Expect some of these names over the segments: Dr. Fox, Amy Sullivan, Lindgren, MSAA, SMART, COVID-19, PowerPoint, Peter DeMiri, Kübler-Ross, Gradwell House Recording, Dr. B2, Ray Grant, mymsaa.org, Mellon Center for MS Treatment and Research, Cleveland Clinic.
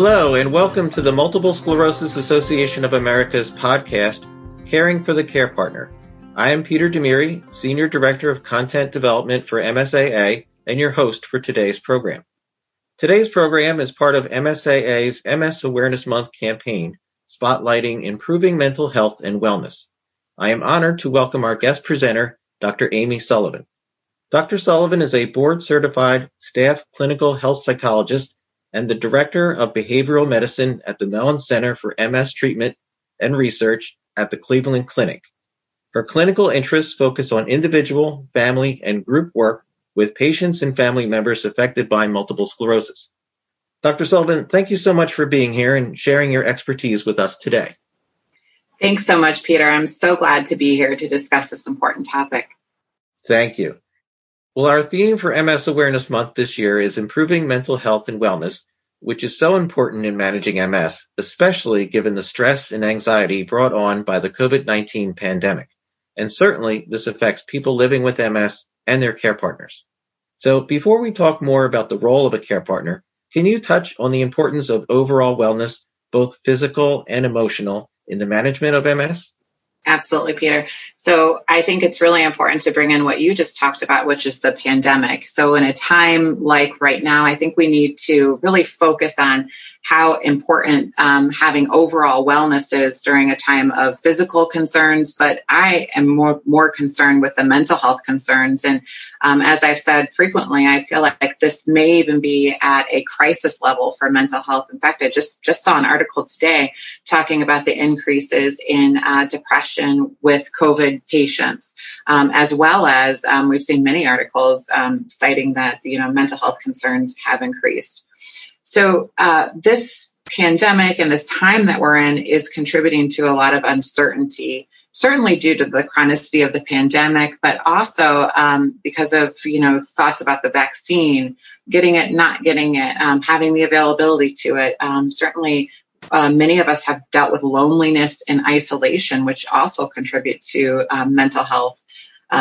Hello, and welcome to the Multiple Sclerosis Association of America's podcast, Caring for the Care Partner. I am Peter DeMiri, Senior Director of Content Development for MSAA, and your host for today's program. Today's program is part of MSAA's MS Awareness Month campaign, spotlighting improving mental health and wellness. I am honored to welcome our guest presenter, Dr. Amy Sullivan. Dr. Sullivan is a board-certified staff clinical health psychologist and the Director of Behavioral Medicine at the Mellon Center for MS Treatment and Research at the Cleveland Clinic. Her clinical interests focus on individual, family, and group work with patients and family members affected by multiple sclerosis. Dr. Sullivan, thank you so much for being here and sharing your expertise with us today. Thanks so much, Peter. I'm so glad to be here to discuss this important topic. Thank you. Well, our theme for MS Awareness Month this year is improving mental health and wellness, which is so important in managing MS, especially given the stress and anxiety brought on by the COVID-19 pandemic. And certainly this affects people living with MS and their care partners. So before we talk more about the role of a care partner, can you touch on the importance of overall wellness, both physical and emotional, in the management of MS? Absolutely, Peter. So I think it's really important to bring in what you just talked about, which is the pandemic. So in a time like right now, I think we need to really focus on how important having overall wellness is during a time of physical concerns. But I am more concerned with the mental health concerns. And as I've said frequently, I feel like this may even be at a crisis level for mental health. In fact, I just saw an article today talking about the increases in depression with COVID patients, as well as we've seen many articles citing that, mental health concerns have increased. So this pandemic and this time that we're in is contributing to a lot of uncertainty, certainly due to the chronicity of the pandemic, but also because of, thoughts about the vaccine, getting it, not getting it, having the availability to it. Certainly, many of us have dealt with loneliness and isolation, which also contribute to mental health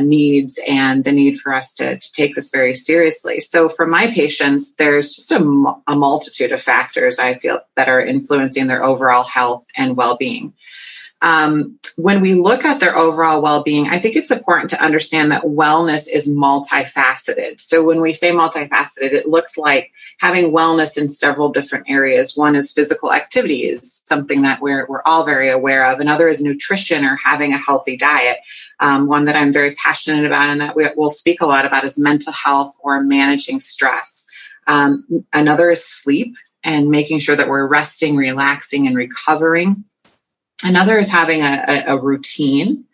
needs and the need for us to take this very seriously. So for my patients, there's just a multitude of factors I feel that are influencing their overall health and well-being. When we look at their overall well-being, I think it's important to understand that wellness is multifaceted. So when we say multifaceted, it looks like having wellness in several different areas. One is physical activity, is something that we're all very aware of. Another is nutrition or having a healthy diet. One that I'm very passionate about and that we'll speak a lot about is mental health or managing stress. Another is sleep and making sure that we're resting, relaxing, and recovering. Another is having a routine.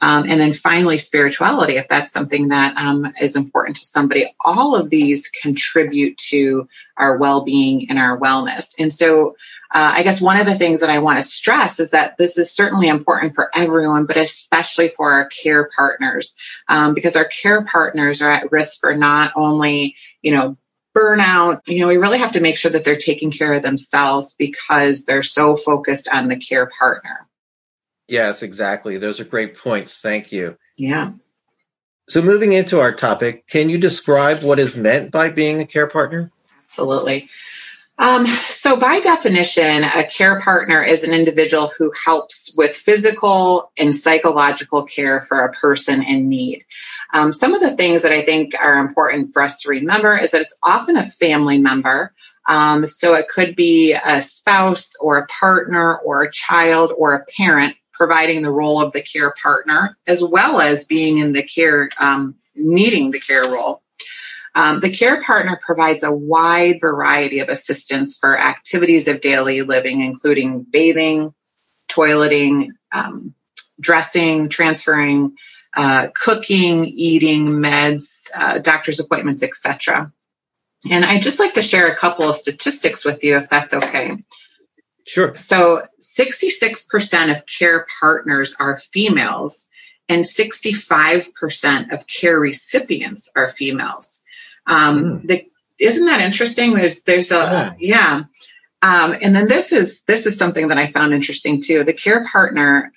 And then finally, spirituality, if that's something that is important to somebody. All of these contribute to our well-being and our wellness. And so I guess one of the things that I want to stress is that this is certainly important for everyone, but especially for our care partners, because our care partners are at risk for not only, burnout. We really have to make sure that they're taking care of themselves because they're so focused on the care partner. Yes, exactly. Those are great points. Thank you. Yeah. So moving into our topic, can you describe what is meant by being a care partner? Absolutely. So by definition, a care partner is an individual who helps with physical and psychological care for a person in need. Some of the things that I think are important for us to remember is that it's often a family member. So it could be a spouse or a partner or a child or a parent, providing the role of the care partner, as well as being in the care, needing the care role. The care partner provides a wide variety of assistance for activities of daily living, including bathing, toileting, dressing, transferring, cooking, eating, meds, doctor's appointments, etc. And I'd just like to share a couple of statistics with you, if that's okay. Sure. So 66% of care partners are females and 65% of care recipients are females. Isn't that interesting? And then this is something that I found interesting too. The care partner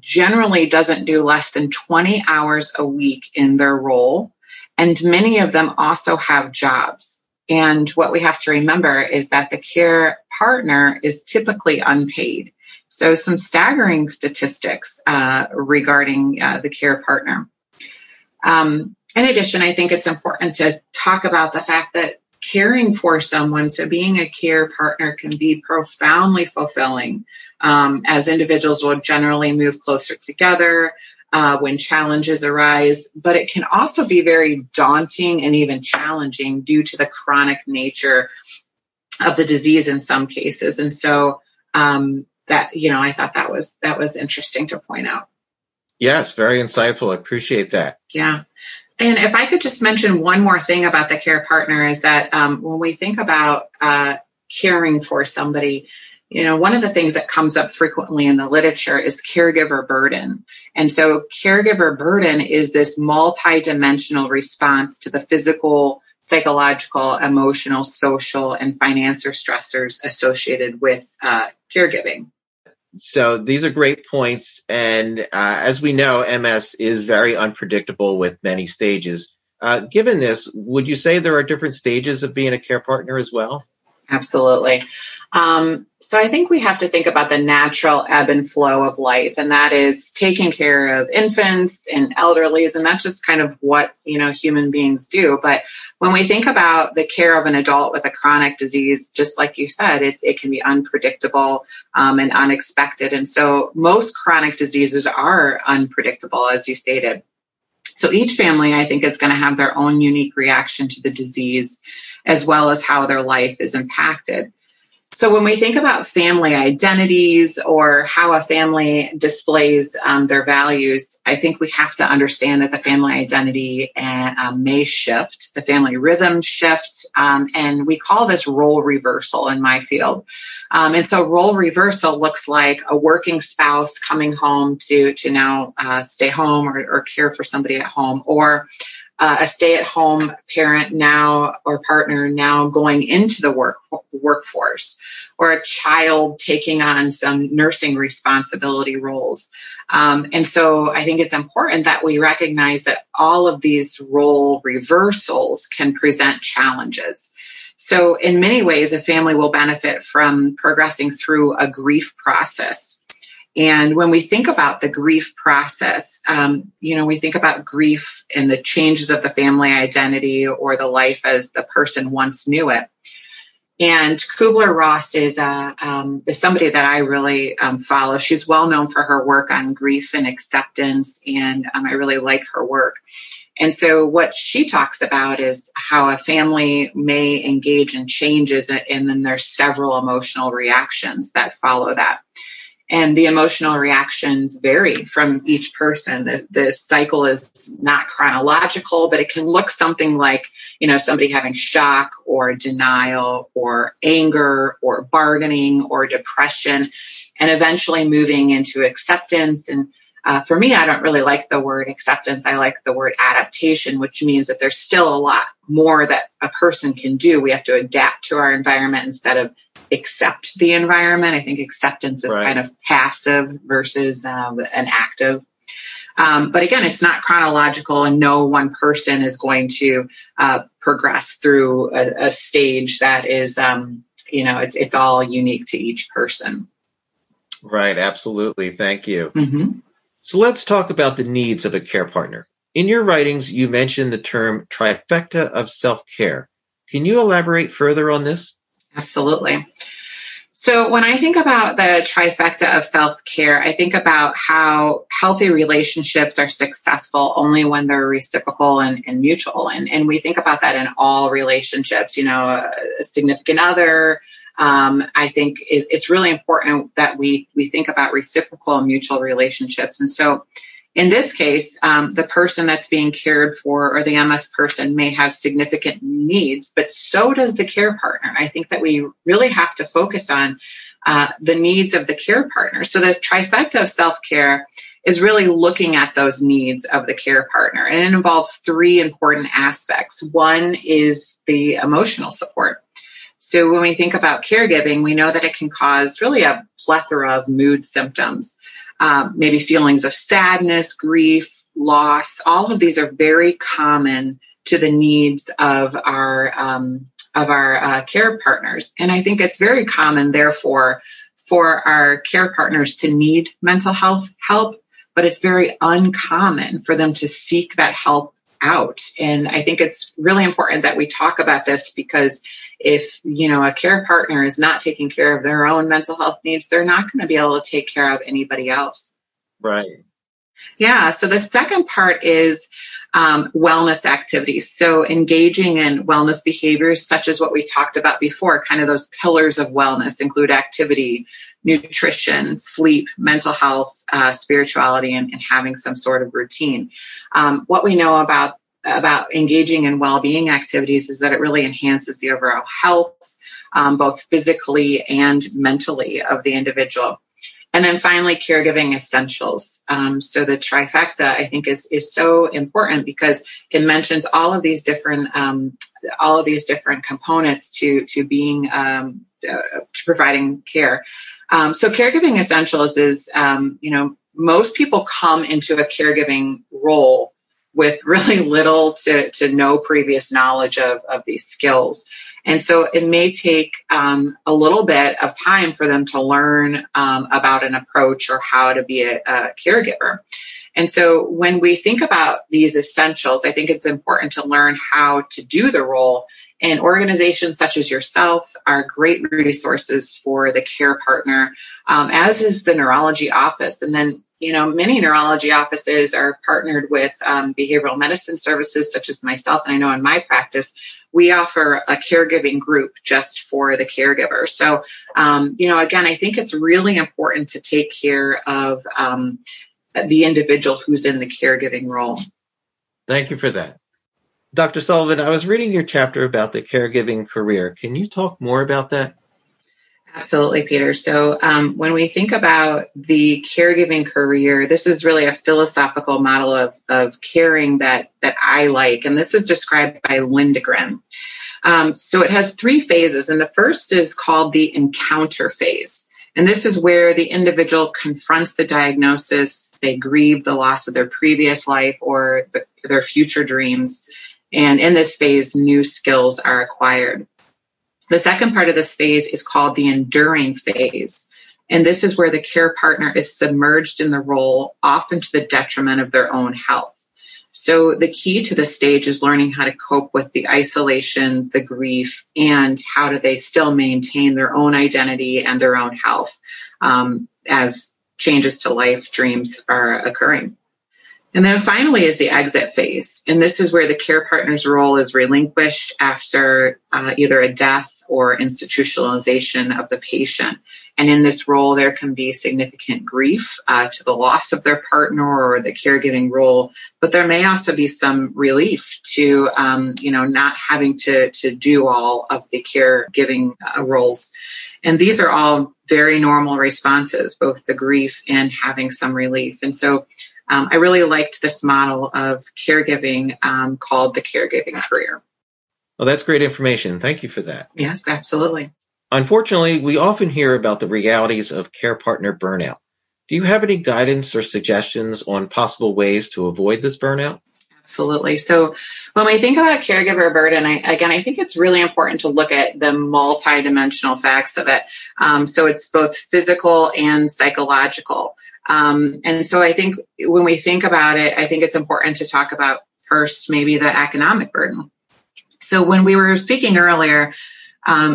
generally doesn't do less than 20 hours a week in their role. And many of them also have jobs. And what we have to remember is that the care partner is typically unpaid. So some staggering statistics regarding the care partner. In addition, I think it's important to talk about the fact that caring for someone, so being a care partner, can be profoundly fulfilling, as individuals will generally move closer together when challenges arise, but it can also be very daunting and even challenging due to the chronic nature of the disease in some cases. And so I thought that was interesting to point out. Yes, very insightful. I appreciate that. Yeah. And if I could just mention one more thing about the care partner is that when we think about caring for somebody, you know, one of the things that comes up frequently in the literature is caregiver burden. And so caregiver burden is this multidimensional response to the physical, psychological, emotional, social, and financial stressors associated with caregiving. So these are great points. And as we know, MS is very unpredictable with many stages. Given this, would you say there are different stages of being a care partner as well? Absolutely. So I think we have to think about the natural ebb and flow of life, and that is taking care of infants and elderly, and that's just kind of what, you know, human beings do. But when we think about the care of an adult with a chronic disease, just like you said, it can be unpredictable and unexpected. And so most chronic diseases are unpredictable, as you stated. So each family, I think, is going to have their own unique reaction to the disease, as well as how their life is impacted. So when we think about family identities or how a family displays their values, I think we have to understand that the family identity may shift, the family rhythm shift, and we call this role reversal in my field. And so role reversal looks like a working spouse coming home to now stay home or care for somebody at home, or a stay-at-home parent now or partner now going into the workforce, or a child taking on some nursing responsibility roles. And so I think it's important that we recognize that all of these role reversals can present challenges. So in many ways, a family will benefit from progressing through a grief process. And when we think about the grief process, we think about grief and the changes of the family identity or the life as the person once knew it. And Kübler-Ross is somebody that I really follow. She's well known for her work on grief and acceptance, and I really like her work. And so what she talks about is how a family may engage in changes, and then there's several emotional reactions that follow that. And the emotional reactions vary from each person. The cycle is not chronological, but it can look something like, you know, somebody having shock or denial or anger or bargaining or depression, and eventually moving into acceptance. And for me, I don't really like the word acceptance. I like the word adaptation, which means that there's still a lot more that a person can do. We have to adapt to our environment instead of accept the environment. I think acceptance is kind of passive versus an active. But again, it's not chronological, and no one person is going to progress through a stage that is, it's all unique to each person. Right. Absolutely. Thank you. Mm-hmm. So let's talk about the needs of a care partner. In your writings, you mentioned the term trifecta of self-care. Can you elaborate further on this? Absolutely. So when I think about the trifecta of self-care, I think about how healthy relationships are successful only when they're reciprocal and mutual. And we think about that in all relationships, you know, a significant other. I think it's really important that we think about reciprocal and mutual relationships. And so in this case, the person that's being cared for or the MS person may have significant needs, but so does the care partner. I think that we really have to focus on the needs of the care partner. So the trifecta of self-care is really looking at those needs of the care partner, and it involves three important aspects. One is the emotional support. So when we think about caregiving, we know that it can cause really a plethora of mood symptoms. Maybe feelings of sadness, grief, loss. All of these are very common to the needs of our of our care partners. And I think it's very common, therefore, for our care partners to need mental health help, but it's very uncommon for them to seek that help out. And I think it's really important that we talk about this, because if, you know, a care partner is not taking care of their own mental health needs, they're not going to be able to take care of anybody else. Right. Yeah. So the second part is wellness activities. So engaging in wellness behaviors, such as what we talked about before, kind of those pillars of wellness include activity, nutrition, sleep, mental health, spirituality, and having some sort of routine. What we know about engaging in well-being activities is that it really enhances the overall health, both physically and mentally, of the individual. And then finally, caregiving essentials. So the trifecta, I think, is so important, because it mentions all of these different components to being to providing care. So caregiving essentials is, you know, most people come into a caregiving role with really little to no previous knowledge of these skills. And so it may take a little bit of time for them to learn about an approach or how to be a caregiver. And so when we think about these essentials, I think it's important to learn how to do the role. And organizations such as yourself are great resources for the care partner, as is the neurology office. And then, you know, many neurology offices are partnered with behavioral medicine services such as myself. And I know in my practice, we offer a caregiving group just for the caregiver. So, you know, again, I think it's really important to take care of the individual who's in the caregiving role. Thank you for that. Dr. Sullivan, I was reading your chapter about the caregiving career. Can you talk more about that? Absolutely, Peter. So when we think about the caregiving career, this is really a philosophical model of caring that I like. And this is described by Lindgren. So it has three phases. And the first is called the encounter phase. And this is where the individual confronts the diagnosis. They grieve the loss of their previous life or their future dreams. And in this phase, new skills are acquired. The second part of this phase is called the enduring phase. And this is where the care partner is submerged in the role, often to the detriment of their own health. So the key to this stage is learning how to cope with the isolation, the grief, and how do they still maintain their own identity and their own health as changes to life dreams are occurring. And then finally is the exit phase. And this is where the care partner's role is relinquished after either a death or institutionalization of the patient. And in this role, there can be significant grief to the loss of their partner or the caregiving role. But there may also be some relief to, you know, not having to do all of the caregiving roles. And these are all very normal responses, both the grief and having some relief. And so I really liked this model of caregiving called the caregiving career. Well, that's great information. Thank you for that. Yes, absolutely. Unfortunately, we often hear about the realities of care partner burnout. Do you have any guidance or suggestions on possible ways to avoid this burnout? Absolutely. So when we think about caregiver burden, I think it's really important to look at the multidimensional facts of it. So it's both physical and psychological. And so I think when we think about it, I think it's important to talk about first, maybe the economic burden. So when we were speaking earlier,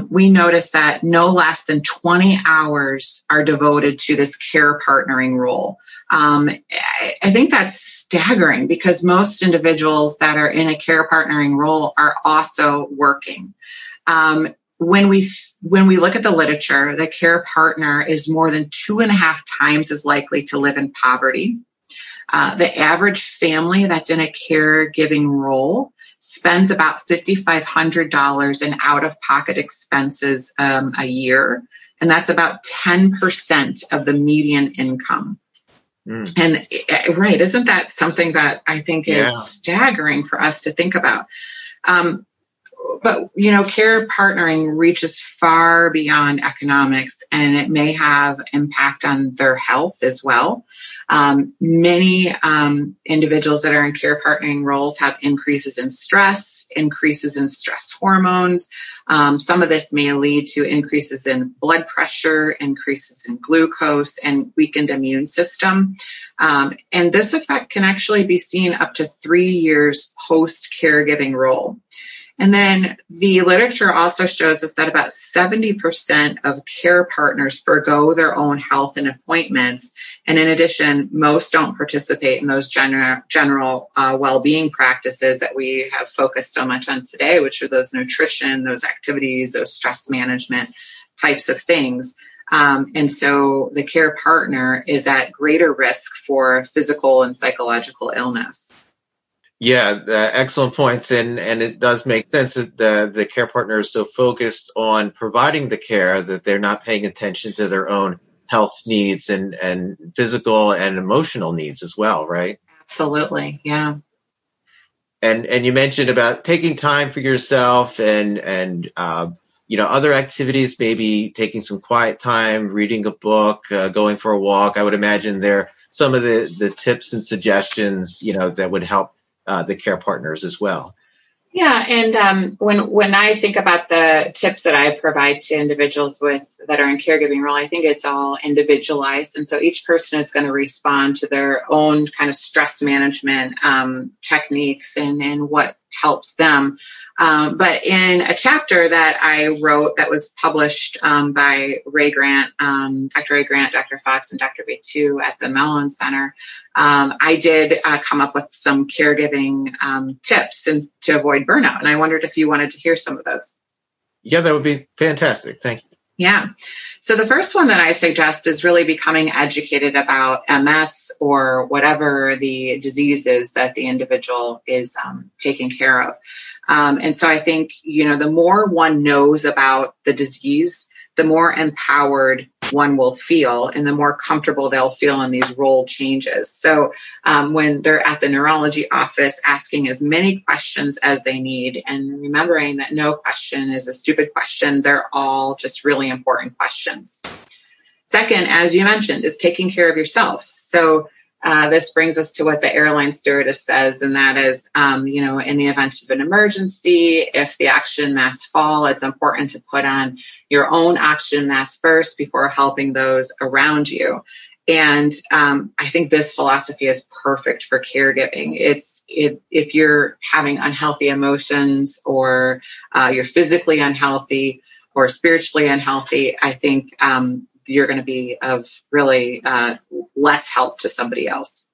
we noticed that no less than 20 hours are devoted to this care partnering role. I think that's staggering, because most individuals that are in a care partnering role are also working. When we look at the literature, the care partner is more than 2.5 times as likely to live in poverty. The average family that's in a caregiving role spends about $5,500 in out-of-pocket expenses a year, and that's about 10% of the median income. Mm. And right, isn't that something that I think is staggering for us to think about? but, you know, care partnering reaches far beyond economics, and it may have impact on their health as well. Many individuals that are in care partnering roles have increases in stress hormones. Some of this may lead to increases in blood pressure, increases in glucose, and weakened immune system. And this effect can actually be seen up to 3 years post-caregiving role. And then the literature also shows us that about 70% of care partners forgo their own health and appointments. And in addition, most don't participate in those general well-being practices that we have focused so much on today, which are those nutrition, those activities, those stress management types of things. And so the care partner is at greater risk for physical and psychological illness. Yeah, excellent points. And it does make sense that the care partner is so focused on providing the care that they're not paying attention to their own health needs and physical and emotional needs as well, right? Absolutely, yeah. And you mentioned about taking time for yourself and you know, other activities, maybe taking some quiet time, reading a book, going for a walk. I would imagine there are some of the tips and suggestions, you know, that would help the care partners as well. Yeah, and when I think about the tips that I provide to individuals that are in caregiving role, I think it's all individualized, and so each person is going to respond to their own kind of stress management techniques and what helps them. But in a chapter that I wrote that was published by Ray Grant, Dr. Ray Grant, Dr. Fox, and Dr. B2 at the Mellon Center, I did come up with some caregiving tips and to avoid burnout. And I wondered if you wanted to hear some of those. Yeah, that would be fantastic. Thank you. Yeah. So the first one that I suggest is really becoming educated about MS or whatever the disease is that the individual is taking care of. And so I think, you know, the more one knows about the disease, the more empowered one will feel and the more comfortable they'll feel in these role changes. So when they're at the neurology office, asking as many questions as they need and remembering that no question is a stupid question. They're all just really important questions. Second, as you mentioned, is taking care of yourself. So this brings us to what the airline stewardess says, and that is, you know, in the event of an emergency, if the oxygen masks fall, it's important to put on your own oxygen mask first before helping those around you. And I think this philosophy is perfect for caregiving. If you're having unhealthy emotions or you're physically unhealthy or spiritually unhealthy, I think you're going to be of really less help to somebody else.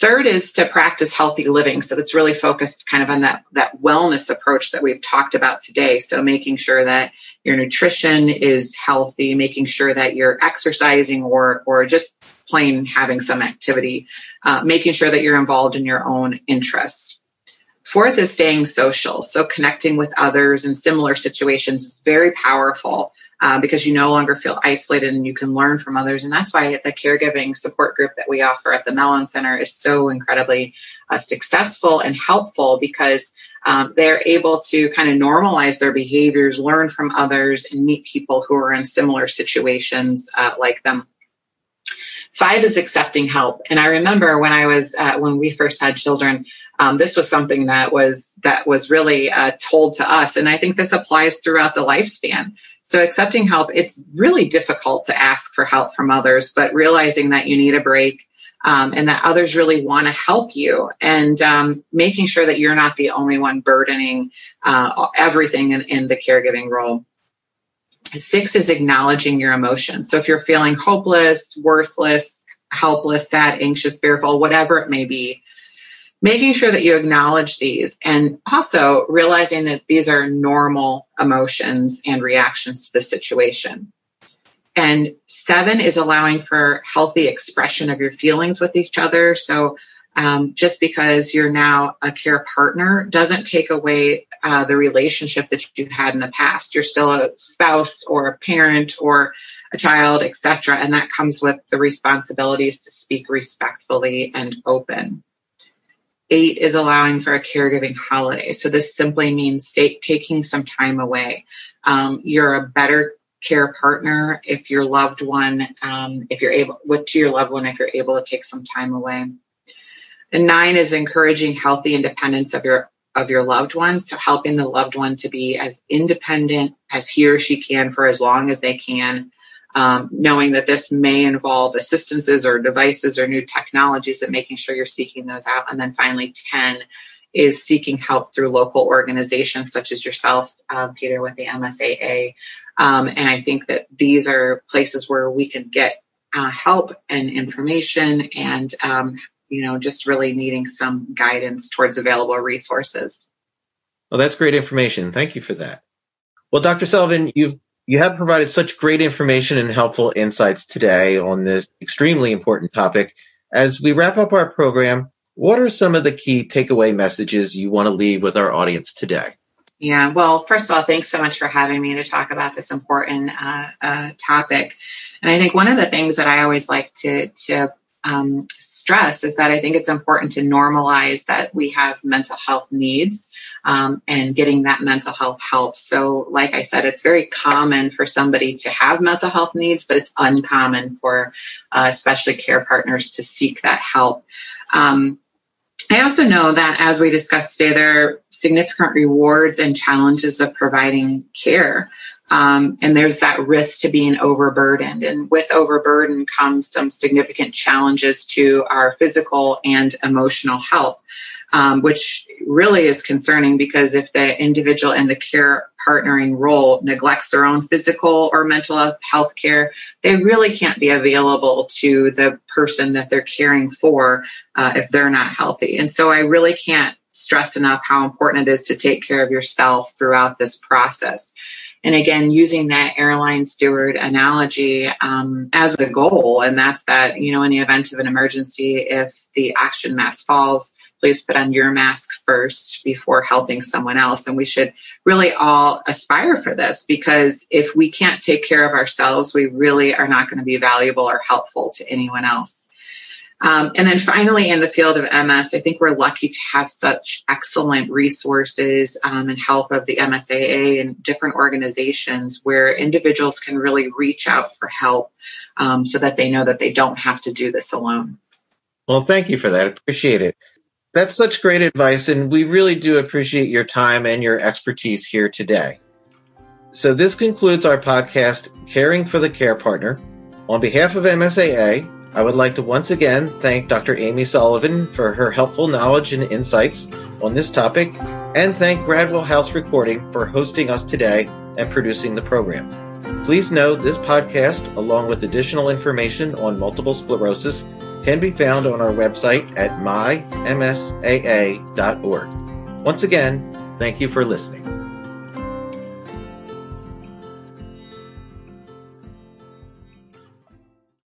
Third is to practice healthy living. So it's really focused kind of on that wellness approach that we've talked about today. So making sure that your nutrition is healthy, making sure that you're exercising or just plain having some activity, making sure that you're involved in your own interests. Fourth is staying social. So connecting with others in similar situations is very powerful because you no longer feel isolated and you can learn from others. And that's why the caregiving support group that we offer at the Mellon Center is so incredibly successful and helpful because they're able to kind of normalize their behaviors, learn from others, and meet people who are in similar situations like them. 5 is accepting help. And I remember when I was, when we first had children, this was something that was really told to us. And I think this applies throughout the lifespan. So accepting help, it's really difficult to ask for help from others, but realizing that you need a break, and that others really want to help you, and making sure that you're not the only one burdening everything in the caregiving role. 6 is acknowledging your emotions. So if you're feeling hopeless, worthless, helpless, sad, anxious, fearful, whatever it may be, making sure that you acknowledge these and also realizing that these are normal emotions and reactions to the situation. And 7 is allowing for healthy expression of your feelings with each other. So just because you're now a care partner doesn't take away the relationship that you had in the past. You're still a spouse or a parent or a child, etc., and that comes with the responsibilities to speak respectfully and open. 8 is allowing for a caregiving holiday. So this simply means taking some time away. You're a better care partner if your loved one, if you're able to take some time away. And 9 is encouraging healthy independence of your loved one. So helping the loved one to be as independent as he or she can for as long as they can, knowing that this may involve assistances or devices or new technologies, and making sure you're seeking those out. And then finally, 10 is seeking help through local organizations such as yourself, Peter, with the MSAA. And I think that these are places where we can get help and information and just really needing some guidance towards available resources. Well, that's great information. Thank you for that. Well, Dr. Sullivan, you have provided such great information and helpful insights today on this extremely important topic. As we wrap up our program, what are some of the key takeaway messages you want to leave with our audience today? Yeah, well, first of all, thanks so much for having me to talk about this important topic. And I think one of the things that I always like to stress is that I think it's important to normalize that we have mental health needs and getting that mental health help. So like I said, it's very common for somebody to have mental health needs, but it's uncommon for especially care partners to seek that help. I also know that as we discussed today, there are significant rewards and challenges of providing care. And there's that risk to being overburdened. And with overburden comes some significant challenges to our physical and emotional health, which really is concerning because if the individual in the care partnering role neglects their own physical or mental health care, they really can't be available to the person that they're caring for if they're not healthy. And so I really can't stress enough how important it is to take care of yourself throughout this process. And again, using that airline steward analogy as a goal, and that's that, in the event of an emergency, if the oxygen mask falls, please put on your mask first before helping someone else. And we should really all aspire for this, because if we can't take care of ourselves, we really are not going to be valuable or helpful to anyone else. And then finally, in the field of MS, I think we're lucky to have such excellent resources and help of the MSAA and different organizations where individuals can really reach out for help so that they know that they don't have to do this alone. Well, thank you for that. I appreciate it. That's such great advice, and we really do appreciate your time and your expertise here today. So this concludes our podcast, Caring for the Care Partner. On behalf of MSAA, I would like to once again thank Dr. Amy Sullivan for her helpful knowledge and insights on this topic, and thank Gradwell House Recording for hosting us today and producing the program. Please note this podcast, along with additional information on multiple sclerosis, can be found on our website at mymsaa.org. Once again, thank you for listening.